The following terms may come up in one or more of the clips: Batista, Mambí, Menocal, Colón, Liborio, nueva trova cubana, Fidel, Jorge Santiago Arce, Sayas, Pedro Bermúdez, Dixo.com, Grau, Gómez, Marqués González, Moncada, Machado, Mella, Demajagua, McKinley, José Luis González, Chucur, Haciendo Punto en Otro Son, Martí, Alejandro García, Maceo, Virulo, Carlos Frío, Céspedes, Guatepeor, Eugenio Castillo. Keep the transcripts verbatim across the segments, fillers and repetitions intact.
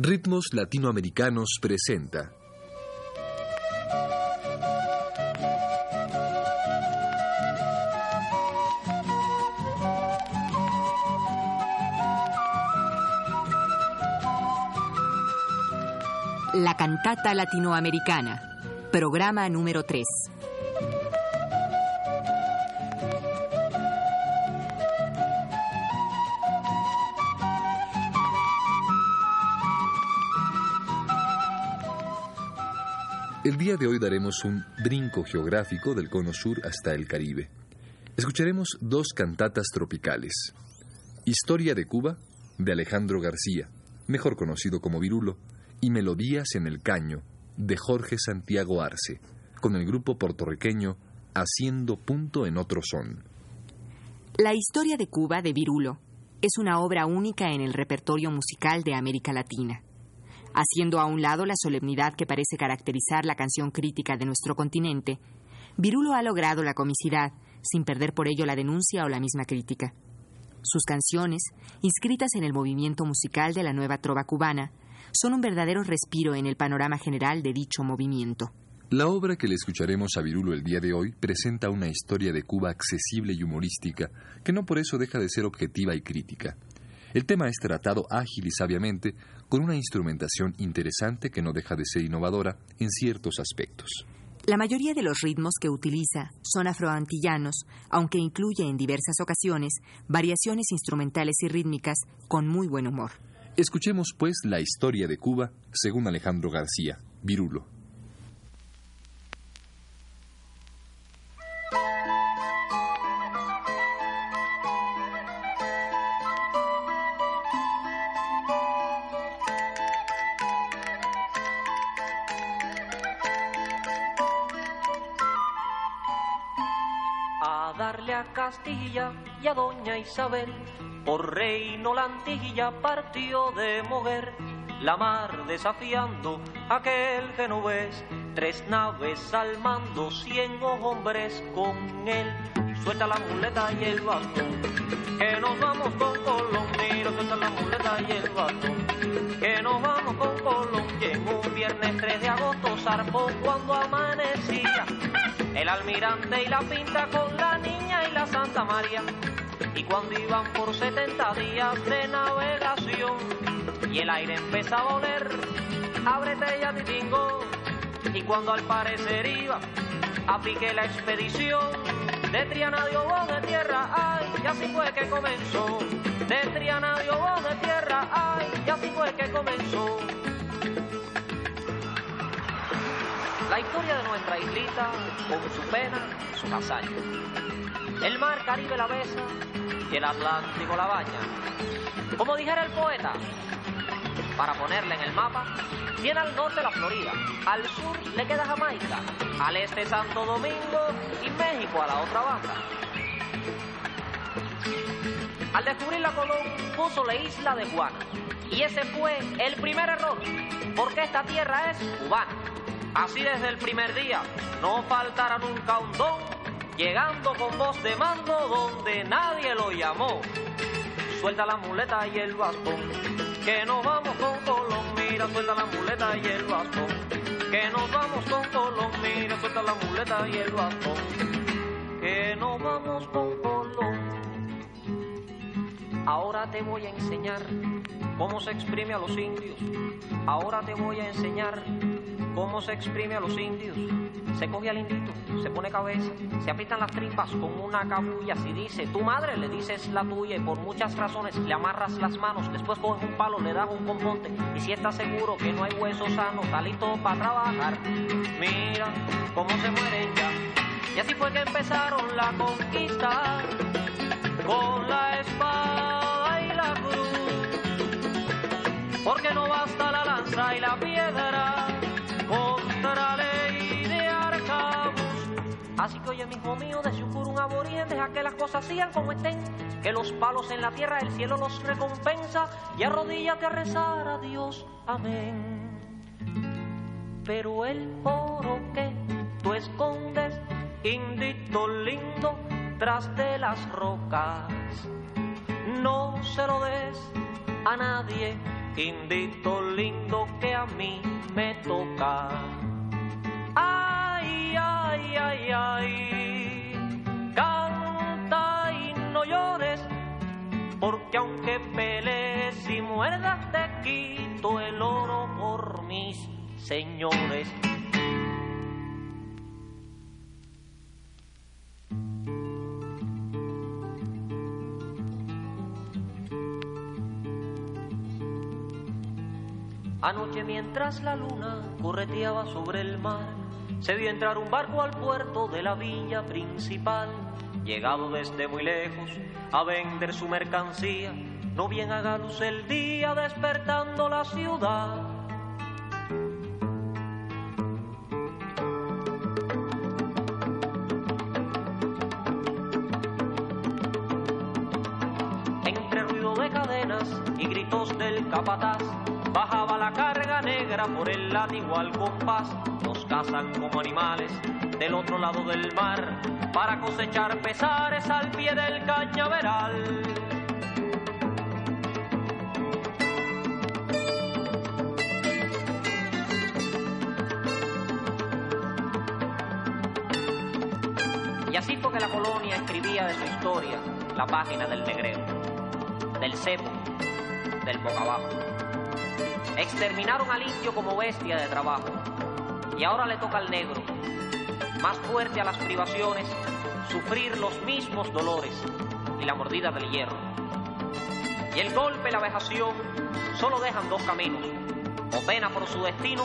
Ritmos Latinoamericanos presenta La Cantata Latinoamericana, programa número tres. El día de hoy daremos un brinco geográfico del cono sur hasta el Caribe. Escucharemos dos cantatas tropicales. Historia de Cuba, de Alejandro García, mejor conocido como Virulo, y Melodías en el Caño, de Jorge Santiago Arce, con el grupo puertorriqueño Haciendo Punto en Otro Son. La Historia de Cuba, de Virulo, es una obra única en el repertorio musical de América Latina. Haciendo a un lado la solemnidad que parece caracterizar la canción crítica de nuestro continente, Virulo ha logrado la comicidad, sin perder por ello la denuncia o la misma crítica. Sus canciones, inscritas en el movimiento musical de la nueva trova cubana, son un verdadero respiro en el panorama general de dicho movimiento. La obra que le escucharemos a Virulo el día de hoy presenta una historia de Cuba accesible y humorística, que no por eso deja de ser objetiva y crítica. El tema es tratado ágil y sabiamente, con una instrumentación interesante que no deja de ser innovadora en ciertos aspectos. La mayoría de los ritmos que utiliza son afroantillanos, aunque incluye en diversas ocasiones variaciones instrumentales y rítmicas con muy buen humor. Escuchemos, pues, la historia de Cuba, según Alejandro García, Virulo. A darle a Castilla y a Doña Isabel, por reino la Antilla partió de Moguer, la mar desafiando aquel genovés, tres naves al mando, cien hombres con él. Suelta la muleta y el bastón, que nos vamos con Colón. Mira, suelta la muleta y el bastón, que nos vamos con Colón. Llegó un viernes tres de agosto, zarpó cuando amanecía, el almirante y la pinta con la niña y la Santa María. Y cuando iban por setenta días de navegación y el aire empezaba a oler, ábrete ya titingo. Y cuando al parecer iba a pique la expedición, de Triana dio voz de tierra, ay, y así fue que comenzó. De Triana dio voz de tierra, ay, y así fue que comenzó. La historia de nuestra islita con su pena, su hazaña. El mar Caribe la besa y el Atlántico la baña. Como dijera el poeta, para ponerle en el mapa, tiene al norte la Florida, al sur le queda Jamaica, al este Santo Domingo y México a la otra banda. Al descubrir la Colón, puso la isla de Guana, y ese fue el primer error, porque esta tierra es cubana. Así desde el primer día no faltará nunca un don, llegando con voz de mando donde nadie lo llamó. Suelta la muleta y el bastón, que nos vamos con Colón. Mira, suelta la muleta y el bastón, que nos vamos con Colón. Mira, suelta la muleta y el bastón, que nos vamos con Colón. Ahora te voy a enseñar cómo se exprime a los indios. Ahora te voy a enseñar cómo se exprime a los indios. Se coge al indito, se pone cabeza, se aprietan las tripas con una cabulla. Si dice tu madre, le dices la tuya, y por muchas razones le amarras las manos. Después coges un palo, le das un componte, y si estás seguro que no hay huesos sanos, salito para trabajar. Mira cómo se mueren ya. Y así fue que empezaron la conquista, con la espada y la cruz, porque no basta la lanza y la piedra contra la Así que oye, mijo mío, de Chucur un aborigen, deja que las cosas sigan como estén, que los palos en la tierra el cielo los recompensa, y arrodíllate a rezar a Dios, amén. Pero el oro que tú escondes, indito lindo, tras de las rocas, no se lo des a nadie, indito lindo que a mí me toca. Ay, ay, ay, ay, canta y no llores, porque aunque pelees y muerdas, te quito el oro por mis señores. Anoche mientras la luna correteaba sobre el mar, se vio entrar un barco al puerto de la villa principal. Llegado desde muy lejos a vender su mercancía, no bien haga luz el día despertando la ciudad. Entre ruido de cadenas y gritos del capataz, bajaba la carga negra por el látigo al compás. Nos cazan como animales del otro lado del mar para cosechar pesares al pie del cañaveral. Y así fue que la colonia escribía de su historia la página del negreo, del cepo, del boca abajo. Exterminaron al indio como bestia de trabajo, y ahora le toca al negro, más fuerte a las privaciones, sufrir los mismos dolores y la mordida del hierro. Y el golpe y la vejación solo dejan dos caminos: o pena por su destino,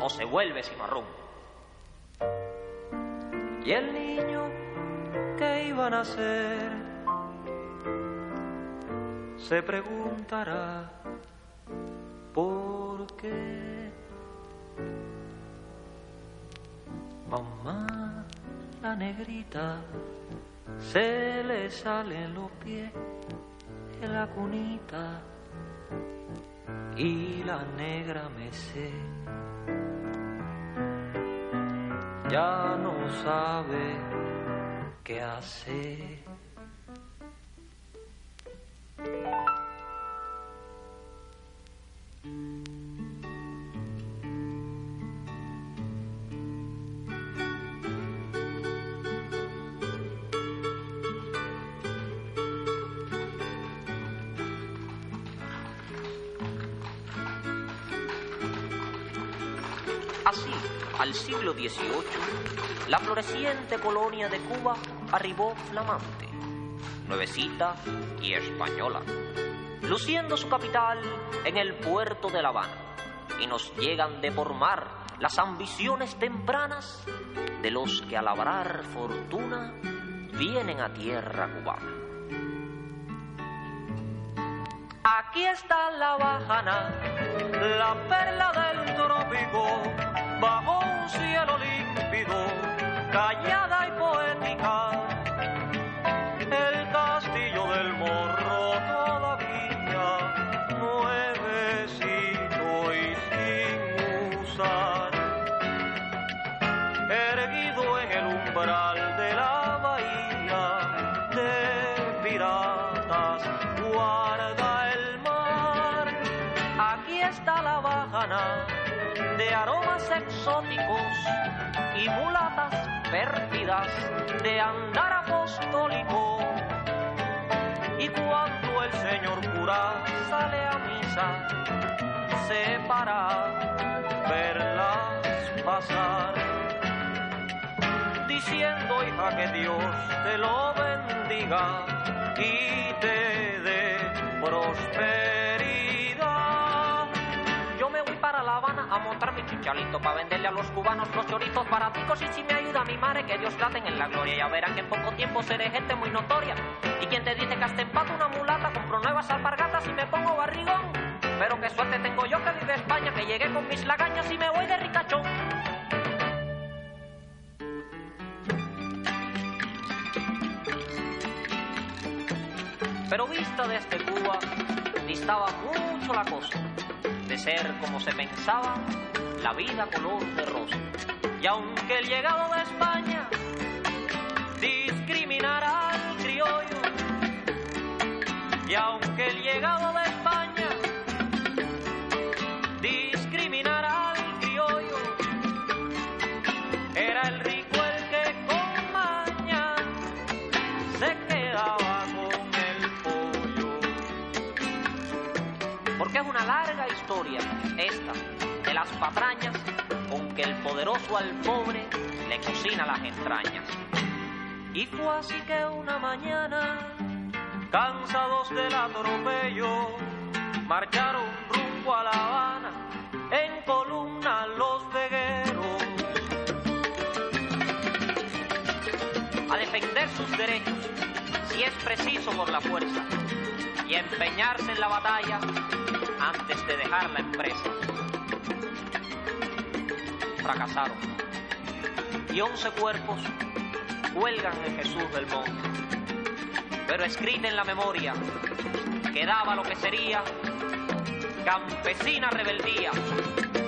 o se vuelve cimarrón. Y el niño que iba a nacer se preguntará por qué. Mamá, la negrita, se le salen los pies en la cunita y la negra me sé. Ya no sabe qué hacer. Así, al siglo dieciocho, la floreciente colonia de Cuba arribó flamante, nuevecita y española, luciendo su capital en el puerto de La Habana, y nos llegan de por mar las ambiciones tempranas de los que a labrar fortuna vienen a tierra cubana. Aquí está La Habana, la perla del trópico, bajo un cielo límpido, callada y poética. El castillo del morro todavía nuevecito y sin usar, erguido en el umbral de la bahía de piratas, guarda el mar. Aquí está La Habana de aromas exóticos y mulatas pérfidas de andar apostólico. Y cuando el señor cura sale a misa, se para verlas pasar, diciendo: hija, que Dios te lo bendiga y te dé prosperidad. Yo me voy para La Habana a montar mi chicharito, para venderle a los cubanos los choritos baraticos. Y si me ayuda mi madre, que Dios traten en la gloria. Ya verán que en poco tiempo seré gente muy notoria. Y quien te dice que hasta empato una mulata, compro nuevas alpargatas y me pongo barrigón. Pero qué suerte tengo yo que vive España, que llegué con mis lagañas y me voy de ricachón. Pero vista desde Cuba, distaba mucho la cosa de ser como se pensaba la vida color de rosa. Y aunque el llegado de España discriminara al criollo, y aunque el llegado de España porque es una larga historia esta de las patrañas con que el poderoso al pobre le cocina las entrañas. Y fue así que una mañana, cansados del atropello, marcharon rumbo a La Habana en columna los vegueros a defender sus derechos, si es preciso por la fuerza, y empeñarse en la batalla antes de dejar la empresa. Fracasaron y once cuerpos cuelgan en Jesús del Monte, pero escrita en la memoria quedaba lo que sería campesina rebeldía,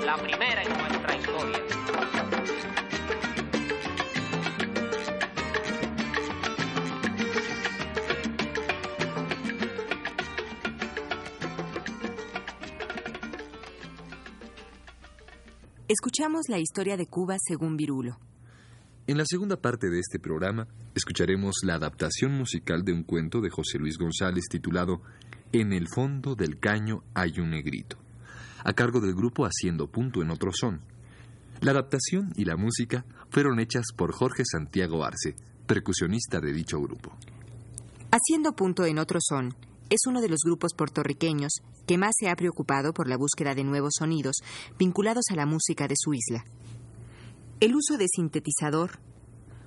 la primera en nuestra historia. Escuchamos la historia de Cuba según Virulo. En la segunda parte de este programa escucharemos la adaptación musical de un cuento de José Luis González titulado En el fondo del caño hay un negrito, a cargo del grupo Haciendo Punto en Otro Son. La adaptación y la música fueron hechas por Jorge Santiago Arce, percusionista de dicho grupo. Haciendo Punto en Otro Son es uno de los grupos puertorriqueños que más se ha preocupado por la búsqueda de nuevos sonidos vinculados a la música de su isla. El uso de sintetizador,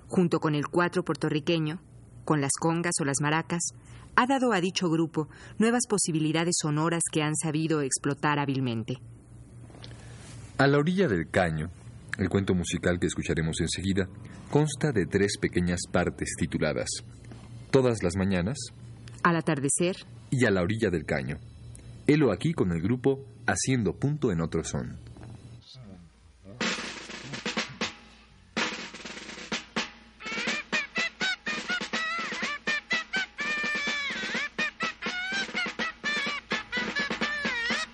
junto con el cuatro puertorriqueño, con las congas o las maracas, ha dado a dicho grupo nuevas posibilidades sonoras que han sabido explotar hábilmente. A la orilla del caño, el cuento musical que escucharemos enseguida, consta de tres pequeñas partes tituladas Todas las mañanas, Al atardecer y A la orilla del caño. Helo aquí con el grupo Haciendo Punto en Otro Son.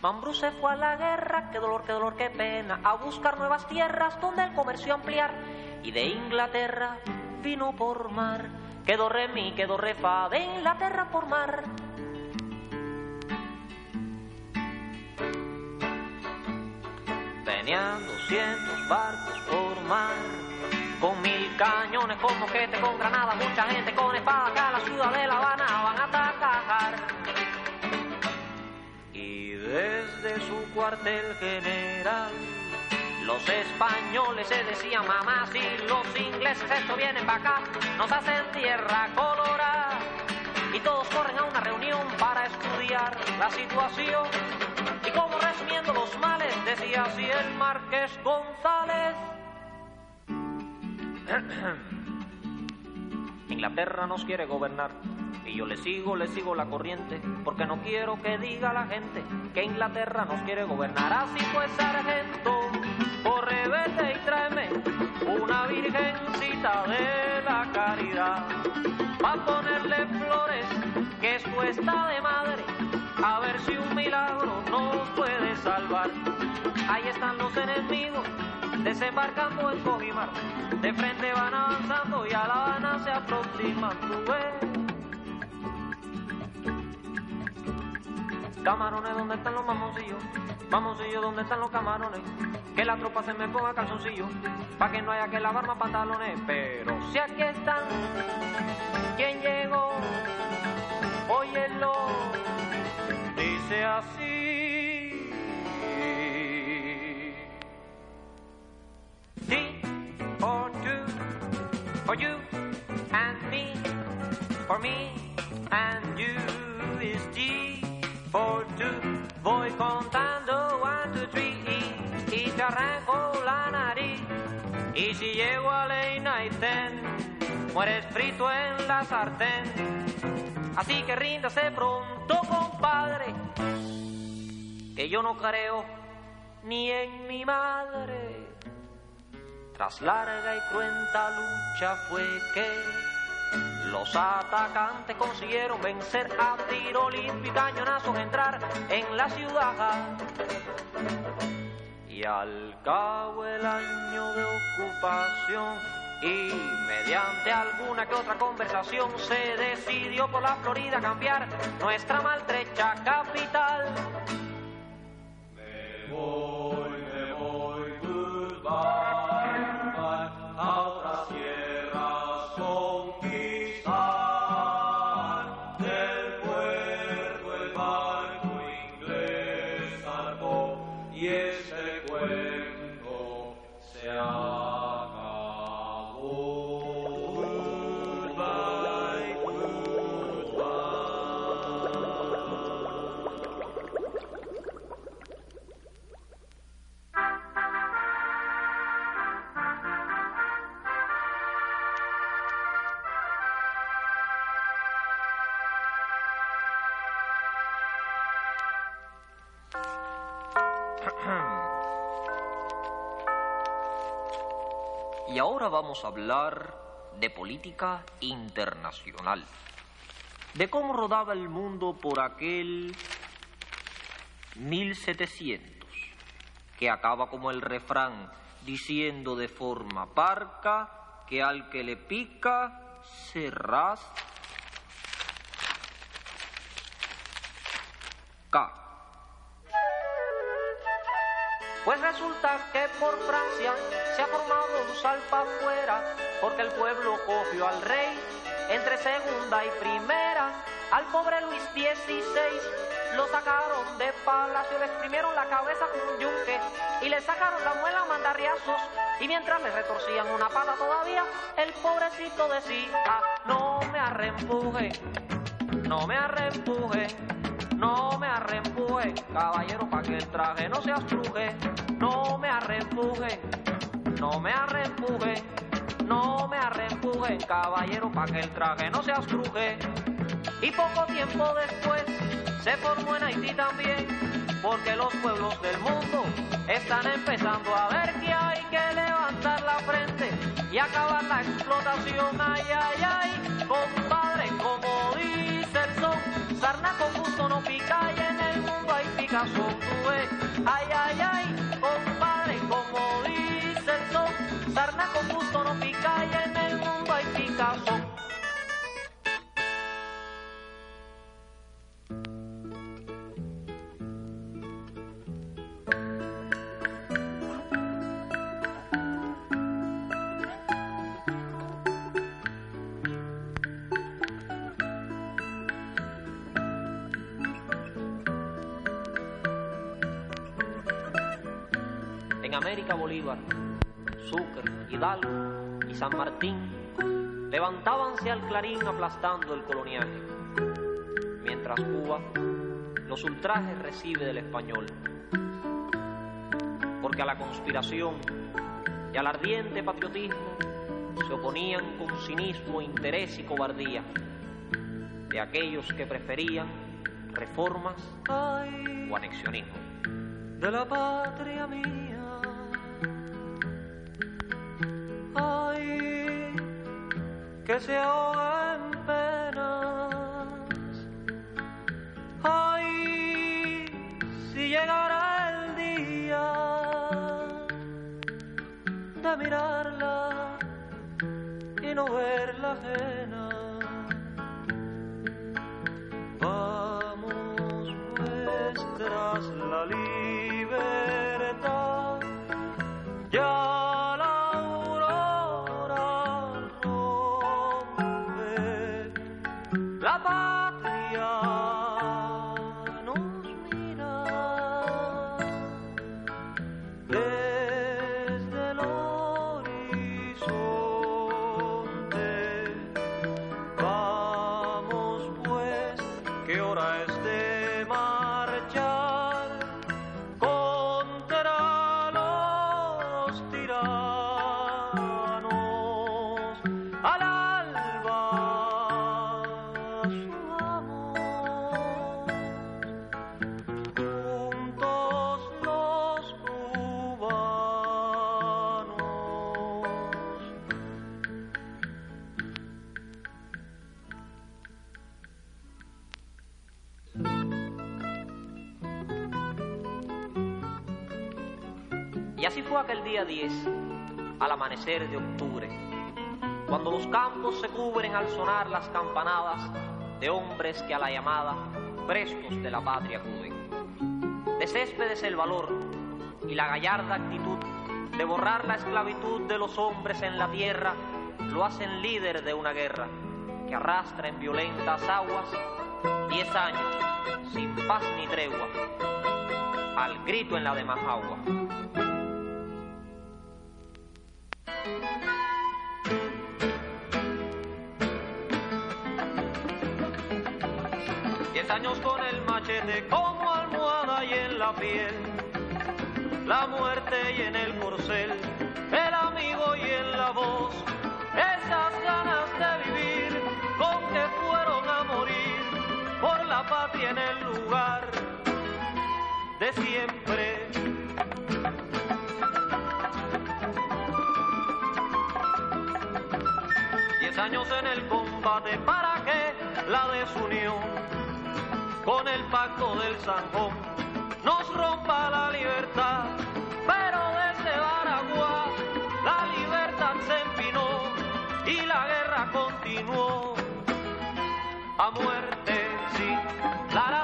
Mambrú se fue a la guerra, qué dolor, qué dolor, qué pena, a buscar nuevas tierras donde el comercio ampliar. Y de Inglaterra vino por mar, quedó re mi, quedó re fa, de Inglaterra por mar. Tenía doscientos barcos por mar, con mil cañones, con moquete, con granadas, mucha gente con espada, acá a la ciudad de La Habana van a atacar. Y desde su cuartel general los españoles se decían mamá, si los ingleses esto vienen para acá, nos hacen tierra colorada. Y todos corren a una reunión para estudiar la situación. Y como resumiendo los males, decía así el Marqués González: Inglaterra nos quiere gobernar. Y yo le sigo, le sigo la corriente, porque no quiero que diga la gente que Inglaterra nos quiere gobernar. Así pues, sargento, corre, vete y tráeme una virgencita de la caridad. Va a ponerle flores, que esto está de madre, a ver si un milagro nos puede salvar. Ahí están los enemigos, desembarcando en Cojimar. De frente van avanzando y a La Habana se aproximan, tú ves. Camarones, ¿dónde están los mamoncillos? Mamoncillos, ¿dónde están los camarones? Que la tropa se me ponga calzoncillo, pa' que no haya que lavar más pantalones. Pero si aquí están, ¿quién llegó? Óyelo, dice así. Thee, or two, for you and me, for me and you is thee. Por tú, voy contando, one, two, three, y, y te arranco la nariz. Y si llego a Leina y ten, mueres frito en la sartén. Así que ríndase pronto, compadre, que yo no creo ni en mi madre. Tras larga y cruenta lucha fue que los atacantes consiguieron vencer a tiro limpio y cañonazos, entrar en la ciudad. Y al cabo el año de ocupación, y mediante alguna que otra conversación, se decidió por la Florida cambiar nuestra maltrecha capital. y este cuento se acabó. Goodbye, goodbye. Y ahora vamos a hablar de política internacional, de cómo rodaba el mundo por aquel mil setecientos, que acaba como el refrán, diciendo de forma parca que al que le pica se rasca. Pues resulta que por Francia se ha formado un salpafuera, porque el pueblo cogió al rey entre segunda y primera. Al pobre Luis dieciséis lo sacaron de palacio, le exprimieron la cabeza con un yunque y le sacaron la muela a mandarriazos, y mientras le retorcían una pata todavía, el pobrecito decía: no me arrempuje, no me arrempuje, no me arrempuje, caballero, pa' que el traje no se astruje. No me arrempuje, no me arrempuje, no me arrempuje, caballero, pa' que el traje no se astruje. Y poco tiempo después se formó en Haití también, porque los pueblos del mundo están empezando a ver que hay que levantar la frente y acabar la explotación. Ay, ay, ay, compadre, como dice el son, sarna con gusto no pica y en el mundo hay picazón. Ay, ay, ay, compadre, como dice el son, sarna con gusto no pica y en el mundo hay picazón. América, Bolívar, Sucre, Hidalgo y San Martín levantábanse al clarín aplastando el coloniaje, mientras Cuba los ultrajes recibe del español, porque a la conspiración y al ardiente patriotismo se oponían con cinismo, interés y cobardía de aquellos que preferían reformas o anexionismo. De la patria mía, ay, que se ahoga en penas. Ay, si llegara el día de mirarla y no verla ajena. Vamos pues tras la libertad, ya. Y así fue aquel día diez, al amanecer de octubre, cuando los campos se cubren al sonar las campanadas de hombres que a la llamada frescos de la patria acuden. De Céspedes el valor y la gallarda actitud de borrar la esclavitud de los hombres en la tierra lo hacen líder de una guerra que arrastra en violentas aguas diez años sin paz ni tregua. al grito en la Demajagua. Diez años con el machete como almohada y en la piel, la muerte y en el corcel, el amigo y en la voz, esas ganas de vivir con que fueron a morir por la patria en el lugar de siempre. Diez años en el combate para que la desunión con el pacto del Sanjón nos rompa la libertad, pero desde Baraguay la libertad se empinó y la guerra continuó a muerte, sí. La, la, la.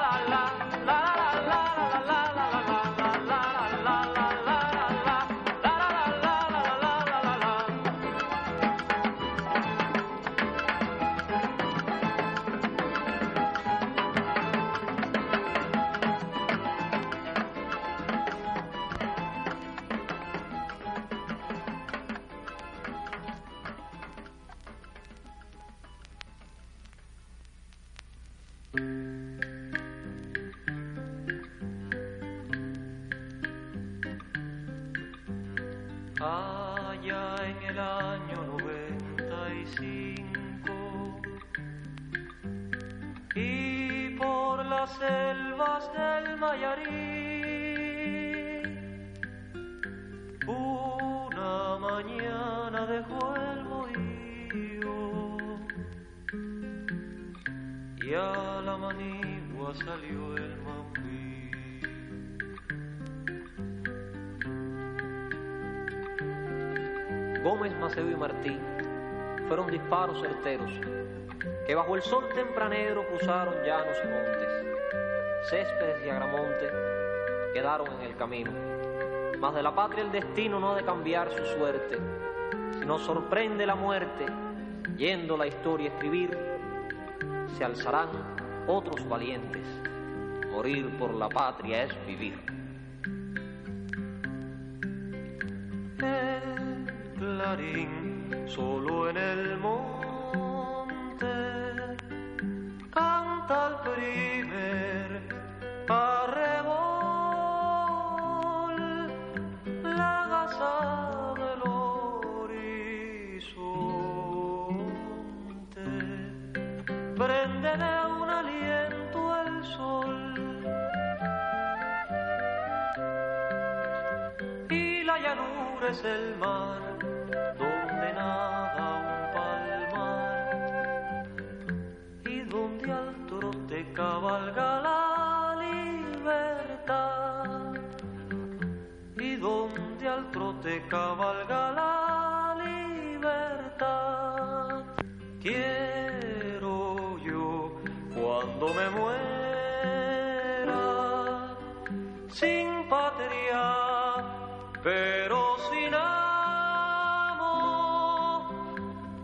Selvas del Mayarí, una mañana dejó el bohío y a la manigua salió el mambí. Gómez, Maceo y Martí fueron disparos certeros que bajo el sol tempranero cruzaron llanos y montes. Céspedes y Agramonte quedaron en el camino, mas de la patria el destino no ha de cambiar su suerte, si nos sorprende la muerte, yendo la historia a escribir, se alzarán otros valientes, morir por la patria es vivir. El clarín solo en el monte canta al primer arrebol, la gasa del horizonte, prende de un aliento el sol y la llanura es el mar donde nada un palmar y donde al trote cabalga la al trote cabalga la libertad. Quiero yo cuando me muera sin patria pero sin amor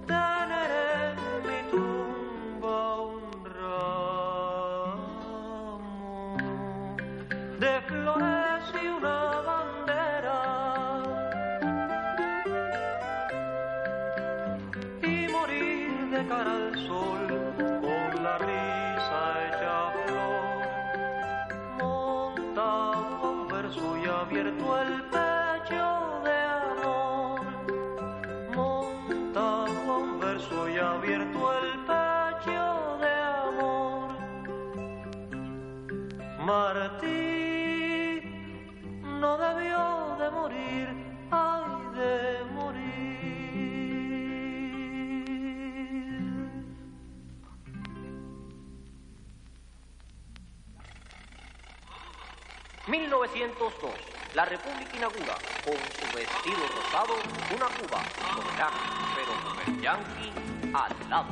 tener en mi tumba un ramo de flores y una cara al sol con la risa hecha flor, montado con verso y abierto el pecho de amor, montado con verso y abierto el pecho de amor. Martí no debió de morir, ay de morir. mil novecientos dos, la República inaugura con su vestido rosado una Cuba soberana, pero con el yanqui al lado.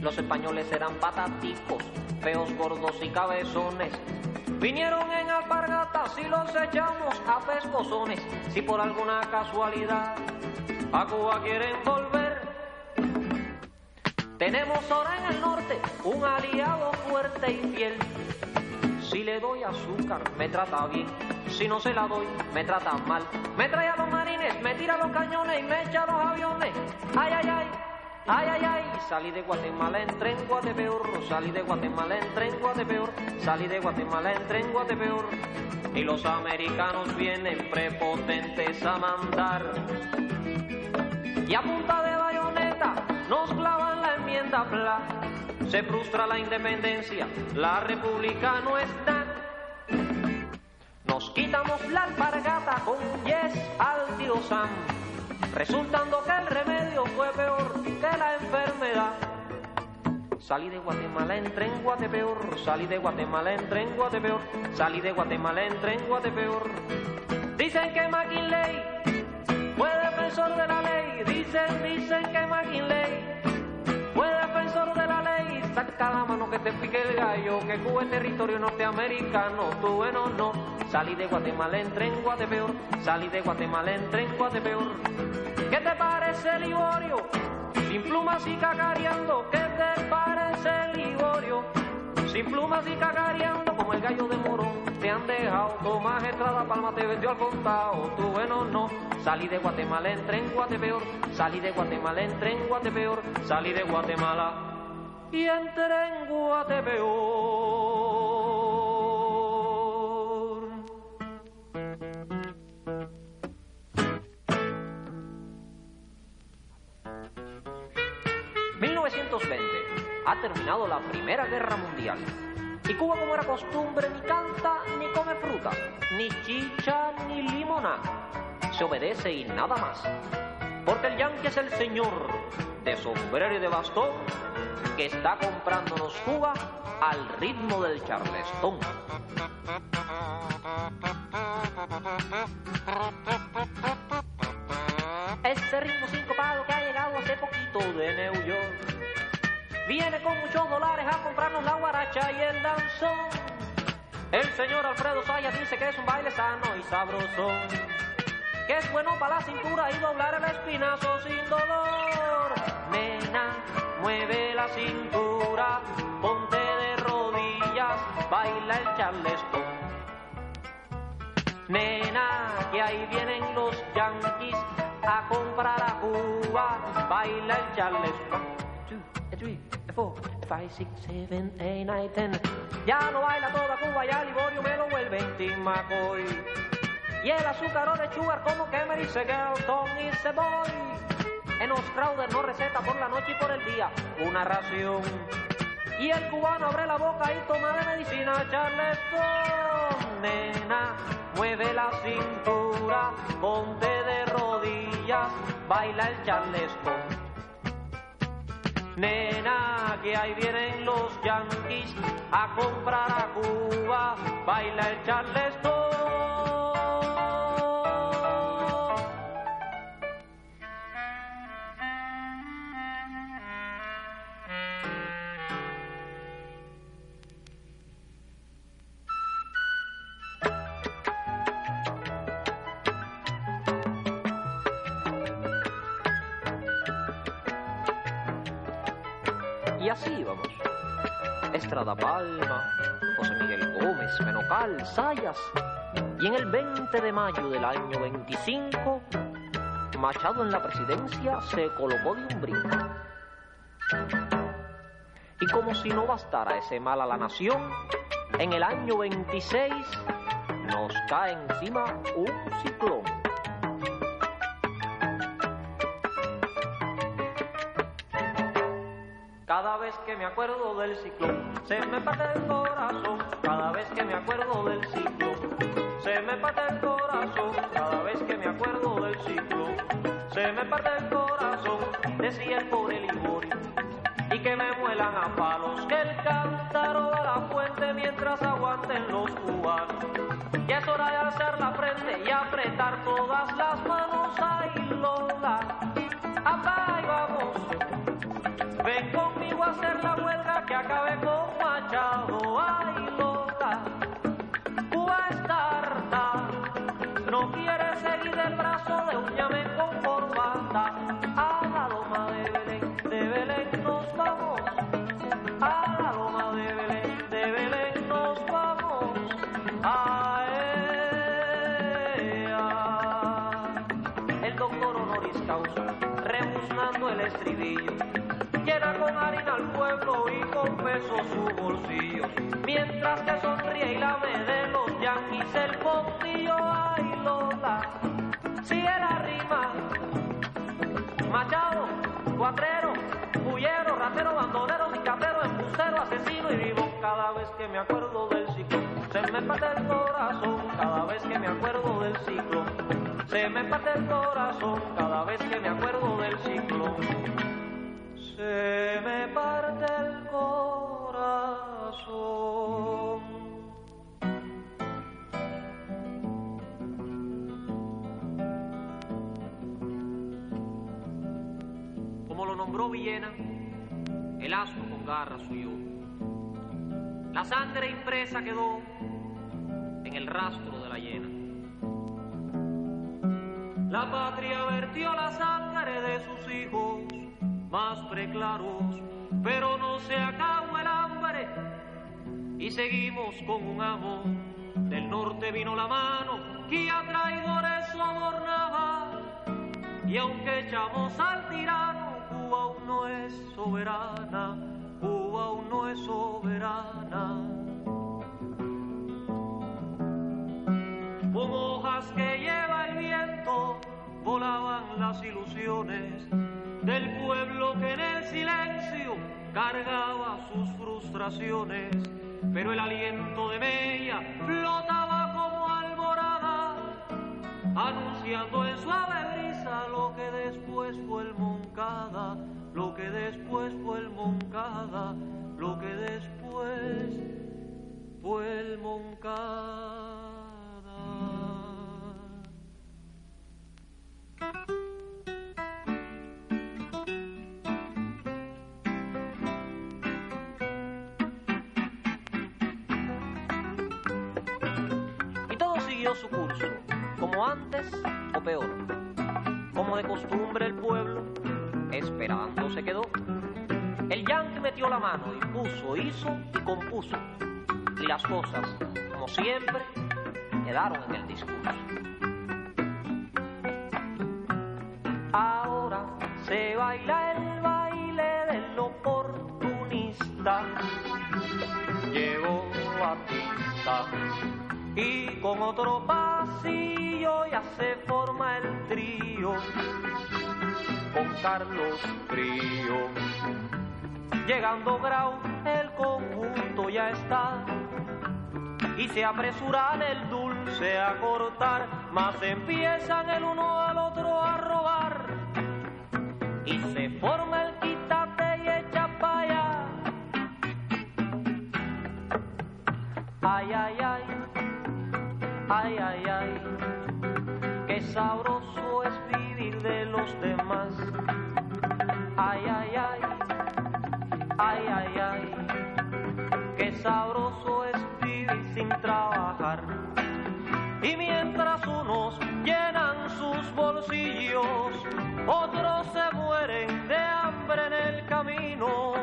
Los españoles eran pataticos, feos, gordos y cabezones. Vinieron en alpargatas y los echamos a pescozones. Si por alguna casualidad a Cuba quieren volver, tenemos ahora en el norte un aliado fuerte y fiel. Si le doy azúcar, me trata bien. Si no se la doy, me trata mal. Me trae a los marines, me tira los cañones y me echa los aviones. Ay, ay, ay. Ay, ay, ay, salí de Guatemala en tren Guatepeor, salí de Guatemala en tren Guatepeor, salí de Guatemala en tren Guatepeor. Y los americanos vienen prepotentes a mandar. Y a punta de bayoneta nos clavan la enmienda P L A. Se frustra la independencia, la república no está. Nos quitamos la alpargata con yes al tío Sam. Resultando que el remedio fue peor que la enfermedad. Salí de Guatemala en tren Guatepeor, salí de Guatemala en tren Guatepeor, salí de Guatemala en tren Guatepeor. Dicen que McKinley fue defensor de la ley, dicen, dicen que McKinley fue defensor de la ley. Saca la mano que te pique el gallo, que Cuba es territorio norteamericano, tú bueno no. Salí de Guatemala en tren Guatepeor, salí de Guatemala en tren Guatepeor. ¿Qué te parece Liborio? Sin plumas y cacareando. ¿Qué te parece Liborio? Sin plumas y cacareando. Como el gallo de Morón te han dejado. Tomás Estrada Palma te vendió al contado. Tú bueno no. Salí de Guatemala en tren Guatepeor, salí de Guatemala en tren Guatepeor, salí de Guatemala y entré en Guatepeor. mil novecientos veinte. Ha terminado la Primera Guerra Mundial. Y Cuba, como era costumbre, ni canta ni come fruta, ni chicha ni limona. Se obedece y nada más. Porque el yanqui es el señor de sombrero y de bastón que está comprándonos Cuba al ritmo del charlestón. Ese ritmo sincopado que ha llegado hace poquito de New York. Viene con muchos dólares a comprarnos la guaracha y el danzón. El señor Alfredo Sayas dice que es un baile sano y sabroso, que es bueno para la cintura y doblar el espinazo sin dolor. Nena, mueve la cintura, ponte de rodillas, baila el charleston. Nena, que ahí vienen los yanquis a comprar a Cuba, baila el charleston. Two, three, four, five, six, seven, eight, nine, ten. Ya no baila toda Cuba, ya Liborio me lo vuelve en Timacoy. Y el azúcar o de sugar como que me dice Gelton y se voy. En Ostrauder no receta por la noche y por el día una ración. Y el cubano abre la boca y toma de medicina charleston. Nena, mueve la cintura, ponte de rodillas, baila el charleston. Nena, que ahí vienen los yanquis a comprar a Cuba, baila el charleston. Y así íbamos. Estrada Palma, José Miguel Gómez, Menocal, Sayas. Y en el veinte de mayo del año veinticinco, Machado en la presidencia se colocó de un brinco. Y como si no bastara ese mal a la nación, en el año veintiséis nos cae encima un ciclón. Cada vez que me acuerdo del ciclón, se me parte el corazón. Cada vez que me acuerdo del ciclón, se me parte el corazón. Cada vez que me acuerdo del ciclón, se me parte el corazón. Decía el pobre Liborio, y que me muelan a palos, que el cántaro de la fuente mientras aguanten los cubanos. Ya es hora de alzar la frente y apretar todas las manos. Ay, Lola, acá y vamos, ven con a hacer la huelga que acabe con Machado. Ay, Lola, Cuba es tarta, no quiere seguir el brazo de un llamen con corbata. A la loma de Belén, de Belén nos vamos. A la loma de Belén, de Belén nos vamos. El doctor honoris causa, rebuznando el estribillo, llena con harina al pueblo y con peso su bolsillo, mientras que sonríe y lame de los yanquis el botillo. Ay, Lola, si era rima, Machado, cuatrero, bullero, ratero, bandonero, cicatero, embustero, asesino y vivo. Cada vez que me acuerdo del ciclo, se me parte el corazón. Cada vez que me acuerdo del ciclo, se me parte el corazón. Cada vez que me acuerdo del ciclo, se me parte el corazón. Como lo nombró Villena, el asno con garra suyo, la sangre impresa quedó en el rastro de la hiena. La patria vertió la sangre de sus hijos más preclaros, pero no se acabó el hambre y seguimos con un amo. Del norte vino la mano que a traidores sobornaba, y aunque echamos al tirano, Cuba aún no es soberana. Cuba aún no es soberana. Con hojas que lleva el viento volaban las ilusiones del pueblo que en el silencio cargaba sus frustraciones, pero el aliento de Mella flotaba como alborada, anunciando en suave brisa lo que después fue el Moncada. Lo que después fue el Moncada, lo que después fue el Moncada. Y todo siguió su curso, como antes o peor, como de costumbre el pueblo esperando se quedó. El yanqui metió la mano y puso, hizo y compuso, y las cosas, como siempre, quedaron en el discurso. Ahora se baila el baile del oportunista. Llegó Batista y con otro pasillo ya se forma el trío. Con Carlos Frío, llegando Grau, el conjunto ya está, y se apresuran el dulce a cortar, mas empiezan el uno al otro a robar, y se forma el quítate y echa pa' allá. Ay, ay, ay, ay, ay, ay, qué sabroso es vivir de los demás. Ay, ay, ay, ay, ay, ay, qué sabroso es vivir sin trabajar. Y mientras unos llenan sus bolsillos, otros se mueren de hambre en el camino.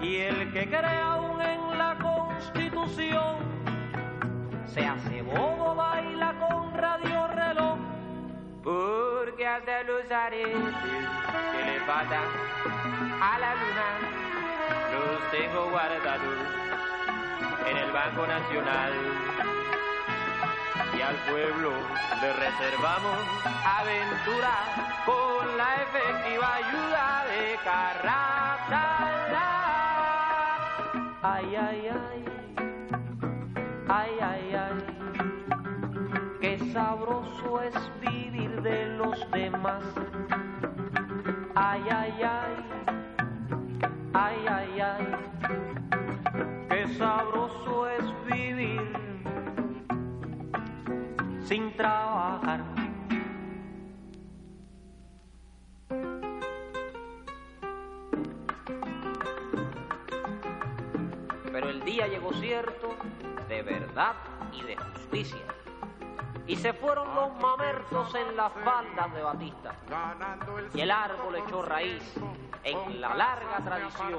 Y el que cree aún en la Constitución se hace bobo, baila con radio reloj, porque hasta los aretes que le faltan a la luna los tengo guardados en el Banco Nacional, y al pueblo le reservamos aventura con la efectiva ayuda de Carrabala. Ay, ay, ay, ay, ay, ay, qué sabroso es vivir de los demás. Ay, ay, ay, ay, ay, ay, qué sabroso es vivir sin trabajar. Pero el día llegó cierto, de verdad y de justicia, y se fueron los mamertos en las faldas de Batista, y el árbol echó raíz en la larga tradición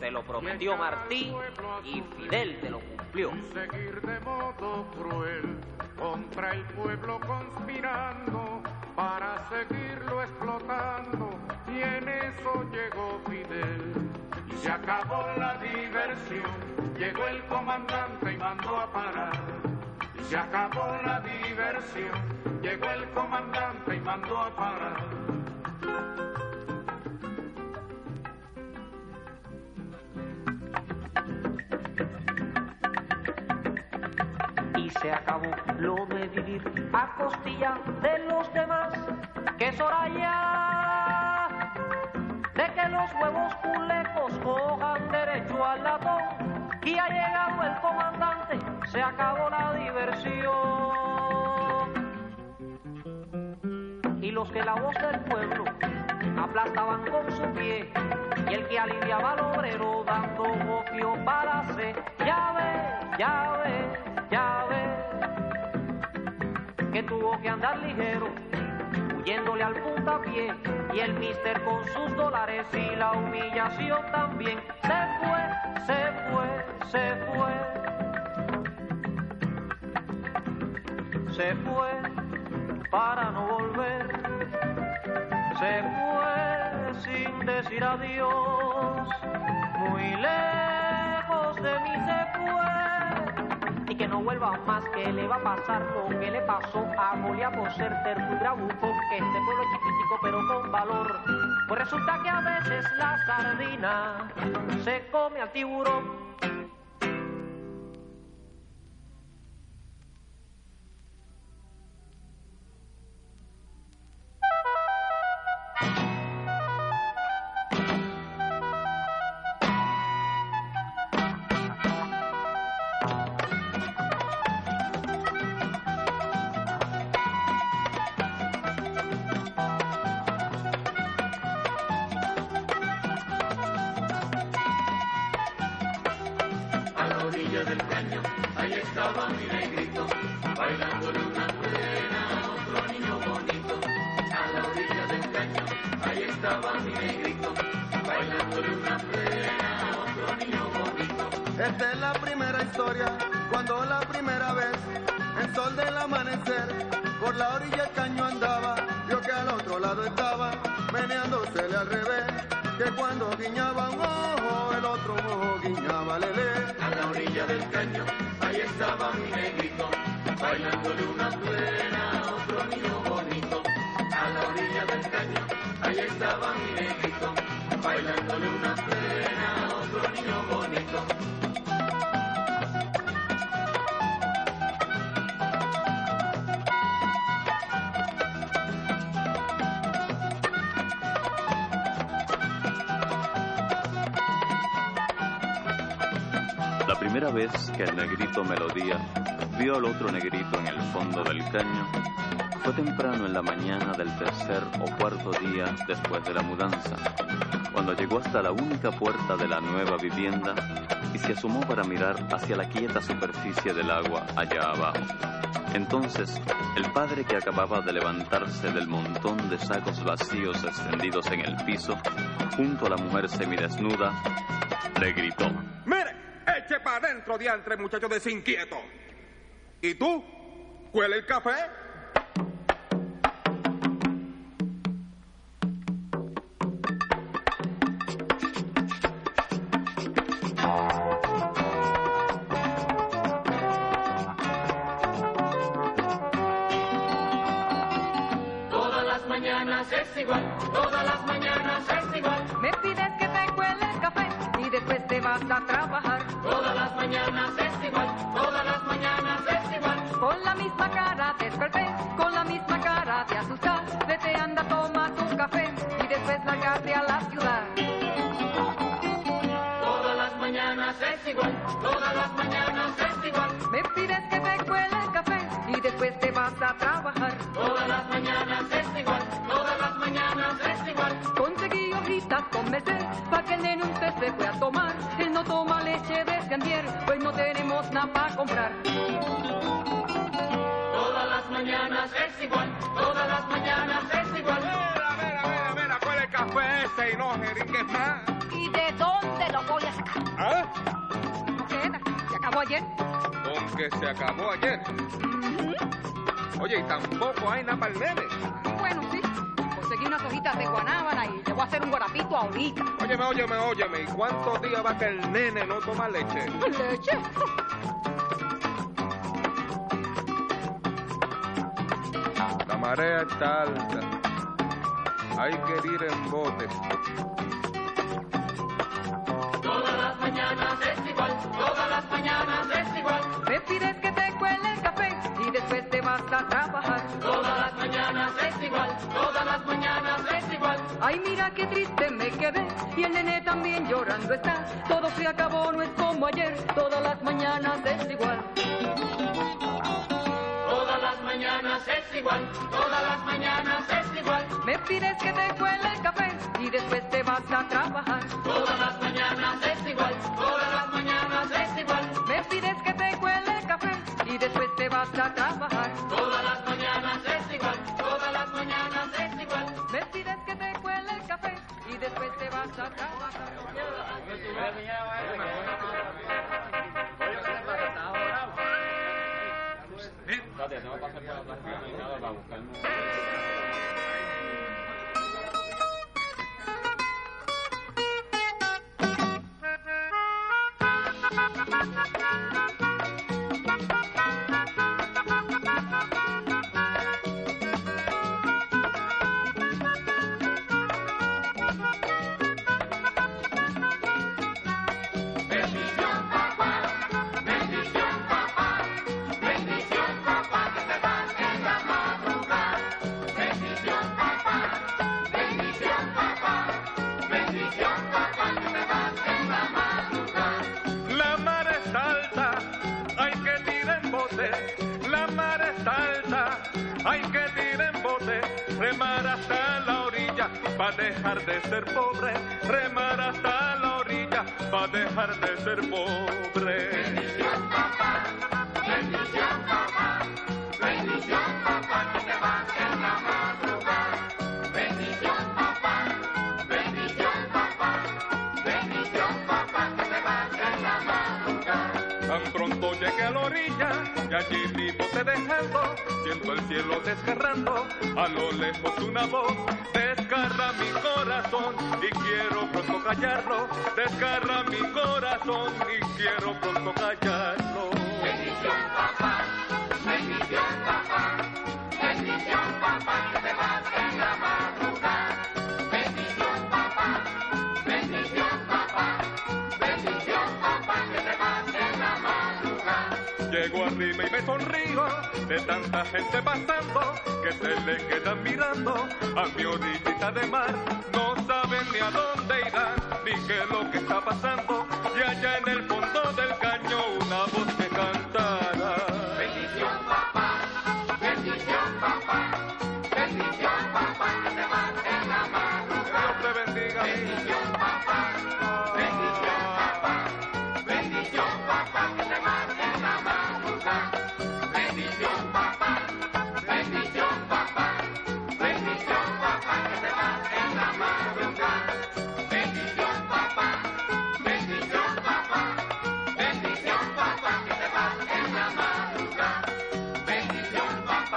Te lo prometió Martí y Fidel te lo cumplió. Seguir de modo cruel contra el pueblo conspirando para seguirlo explotando, y en eso llegó Fidel. Y se acabó la diversión, llegó el comandante y mandó a parar. Y se acabó la diversión, llegó el comandante y mandó a parar. Se acabó lo de vivir a costilla de los demás, que es hora ya de que los huevos culecos cojan derecho al latón. Y ha llegado el comandante, se acabó la diversión. Y los que la voz del pueblo aplastaban con su pie, y el que aliviaba al obrero dando opio para hacer, ya ve, ya ve, ya ve, que tuvo que andar ligero, huyéndole al puntapié, y el mister con sus dólares y la humillación también. Se fue, se fue, se fue, se fue para no volver, se fue sin decir adiós, muy lejos de mí se fue. Y que no vuelva más, que le va a pasar lo que le pasó a Golia por ser terco y bravuco, que este pueblo es chiquitico pero con valor. Pues resulta que a veces la sardina se come al tiburón. Que el negrito Melodía vio al otro negrito en el fondo del caño fue temprano en la mañana del tercer o cuarto día después de la mudanza, cuando llegó hasta la única puerta de la nueva vivienda y se asomó para mirar hacia la quieta superficie del agua allá abajo. Entonces, el padre, que acababa de levantarse del montón de sacos vacíos extendidos en el piso, junto a la mujer semidesnuda, le gritó: ¡Eche para adentro, diantre, muchacho desinquieto! ¿Y tú? ¿Cuela el café? Todas las mañanas es igual, todas las mañanas es igual. Me pides que te cuele el café y después te vas a trabajar. Todas las mañanas es igual, todas las mañanas es igual. Con la misma cara te desperté, con la misma cara te asustas. Vete, anda, toma tu café y después lárgate a la ciudad. Todas las mañanas es igual, todas las mañanas es igual. Me pides que te cuele el café y después te vas a trabajar. Todas las mañanas es igual, todas las mañanas es igual. Conseguí hojitas con meses pa' que el nene usted se fue a tomar. Él no toma leche de pues no tenemos nada para comprar. Todas las mañanas es igual, todas las mañanas es igual. Mira, mira, mira, mira, cuál es el café ese y no jeringues más. ¿Y de dónde lo voy a ayer? Con que se acabó ayer. Uh-huh. Oye, y tampoco hay nada para el nene. Bueno, sí. Conseguí unas hojitas de guanábana y le voy a hacer un guarapito ahorita. Óyeme, óyeme, óyeme. ¿Y cuántos días va que el nene no toma leche? ¿Leche? La marea está alta. Hay que ir en bote. Todas las mañanas es igual, todas las mañanas es igual. Me pides que te cuele el café y después te vas a trabajar. Todas las mañanas es igual, todas las mañanas es igual. Ay, mira qué triste me quedé y el nene también llorando está. Todo se acabó, no es como ayer, todas las mañanas es igual. Todas las mañanas es igual, todas las mañanas es igual. Me pides que te cuele el café y después te vas a trabajar. Todas las mañanas es igual, todas las mañanas es igual. Me pides que te cuele el café y después te vas a trabajar. Todas las mañanas es igual, todas las mañanas es igual. Me pides que te cuele el café y después te vas a trabajar. Dejar de ser pobre, remar hasta la orilla, va a dejar de ser pobre. Bendición, papá, bendición, papá, bendición, papá, que te vas en la madrugada. Bendición, papá, bendición, papá, bendición, papá, que te vas en la madrugada. Tan pronto llegué a la orilla, y allí vivo te dejando, siento el cielo desgarrando, a lo lejos una voz. Desgarra mi corazón y quiero pronto callarlo. Desgarra mi corazón y quiero pronto callarlo. Bendición, papá, bendición, papá, bendición, papá, que te vas en la madrugada. Bendición, papá, bendición, papá, bendición, papá, que te vas en la madrugada. Llego arriba y me sonrío de tanta gente pasando que se le quedan mirando a mi orillita de mar. No saben ni a dónde irán, ni qué es lo que está pasando. Y allá en el fondo del caño una voz que cantará. Bendición, papá, bendición, papá, bendición, papá, que te vas en la madrugada. Dios te bendiga. Bendición, papá, bendición, papá, bendición, papá, que te vas en la madrugada. Bendición, papá, bendición, papá, bendición, papá, que te vas en la madrugada. Bendición, papá, bendición, papá, bendición, papá, que te vas en la madrugada. Bendición, papá, bendición, papá, bendición, papá, que te vas en la madrugada. Bendición, papá.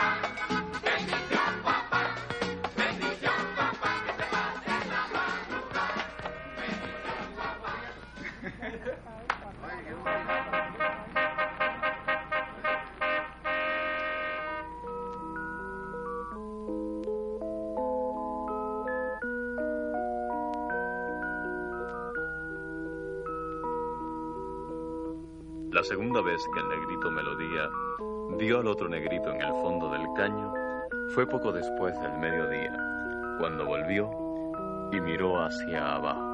La segunda vez que el negrito Melodía dio al otro negrito en el fondo del caño fue poco después del mediodía, cuando volvió y miró hacia abajo.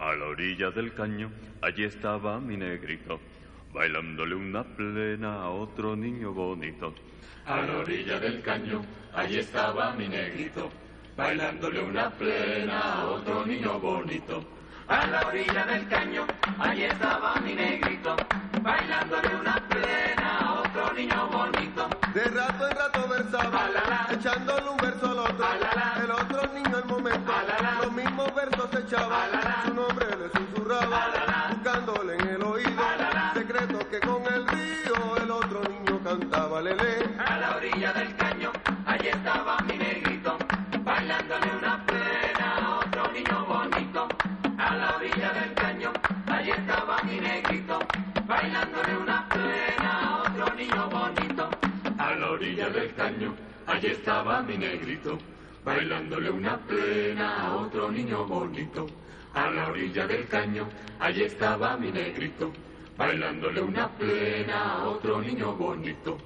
A la orilla del caño, allí estaba mi negrito, bailándole una plena a otro niño bonito. A la orilla del caño, allí estaba mi negrito, bailándole una plena a otro niño bonito. A la orilla del caño, allí estaba mi negrito, bailándole una plena a otro niño bonito. De rato en rato versaba, la, la, echándole un verso al otro, la, la, el otro niño al momento, la, la, los mismos versos echaba. La, la, allí estaba mi negrito, bailándole una plena a otro niño bonito. A la orilla del caño, allí estaba mi negrito, bailándole una plena a otro niño bonito.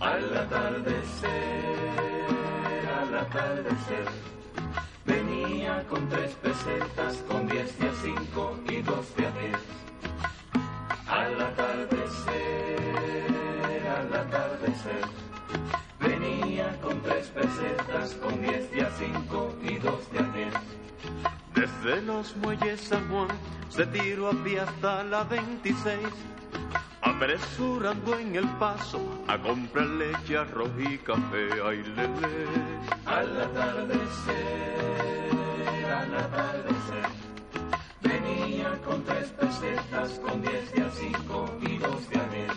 Al atardecer, al atardecer, venía con tres pesetas, con diez de a cinco y dos de a diez. Al atardecer, al atardecer, venía con tres pesetas, con diez de a cinco y dos de a diez. Desde los muelles San Juan se tiró a pie hasta la veintiséis, apresurando en el paso a comprar leche, arroz y café. Ay, lele. Al atardecer, al atardecer, venía con tres pesetas, con diez de a cinco y dos de a diez.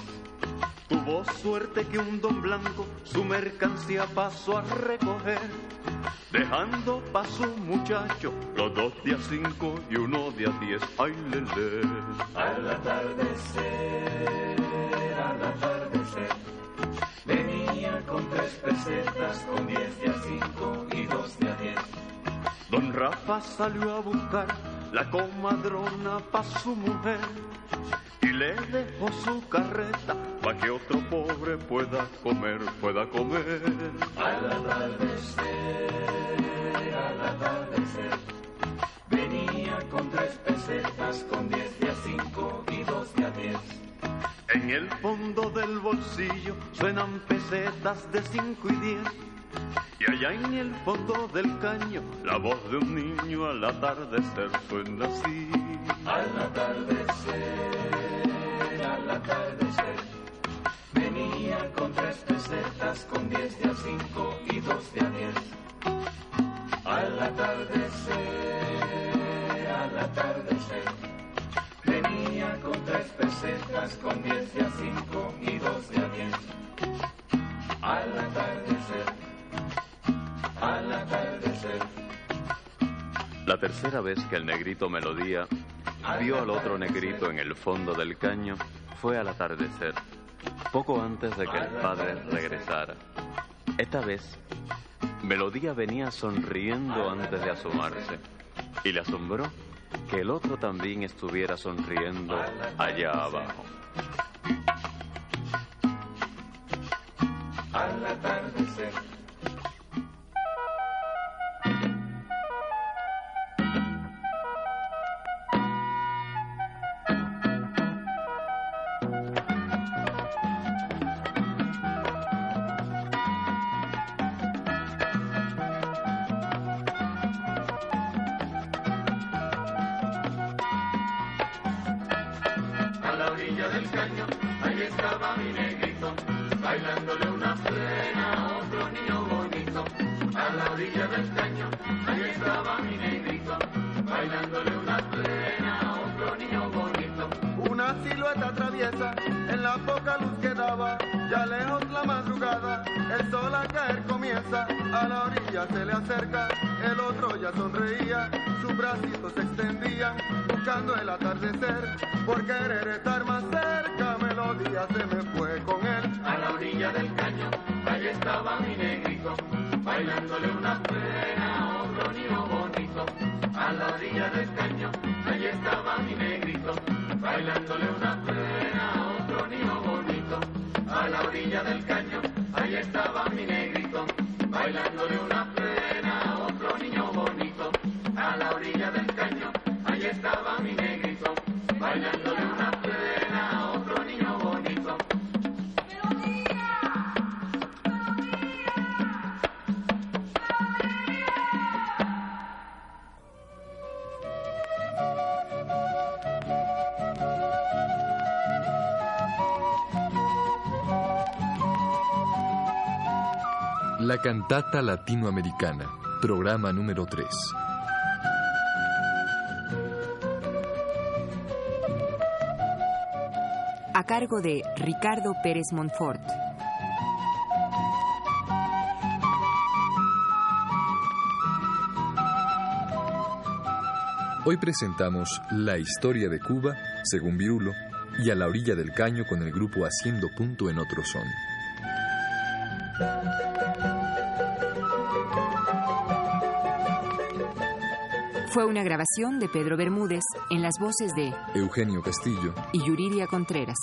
Tuvo suerte que un don blanco su mercancía pasó a recoger, dejando pa' su muchacho los dos de a cinco y uno de a diez. Ay, lele. Al atardecer, al atardecer, venía con tres pesetas, con diez de a cinco y dos de a diez. Don Rafa salió a buscar la comadrona pa' su mujer y le dejó su carreta pa' que otro pobre pueda comer, pueda comer. Al atardecer, al atardecer, venía con tres pesetas, con diez de a cinco y dos de a diez. En el fondo del bolsillo suenan pesetas de cinco y diez, y allá en el fondo del caño la voz de un niño al atardecer suena así. Al atardecer, al atardecer, venía con tres pesetas, con diez de a cinco y dos de a diez. Al atardecer, al atardecer, venía con tres pesetas, con diez de a cinco y dos de a diez. Al atardecer, al atardecer. La tercera vez que el negrito Melodía vio al otro negrito en el fondo del caño fue al atardecer, poco antes de que el padre regresara. Esta vez, Melodía venía sonriendo antes de asomarse, y le asombró que el otro también estuviera sonriendo allá abajo. Al atardecer. La Cantata Latinoamericana, programa número tres. A cargo de Ricardo Pérez Monfort. Hoy presentamos La historia de Cuba, según Virulo, y A la orilla del caño con el grupo Haciendo Punto en Otro Son. Fue una grabación de Pedro Bermúdez en las voces de Eugenio Castillo y Yuriria Contreras.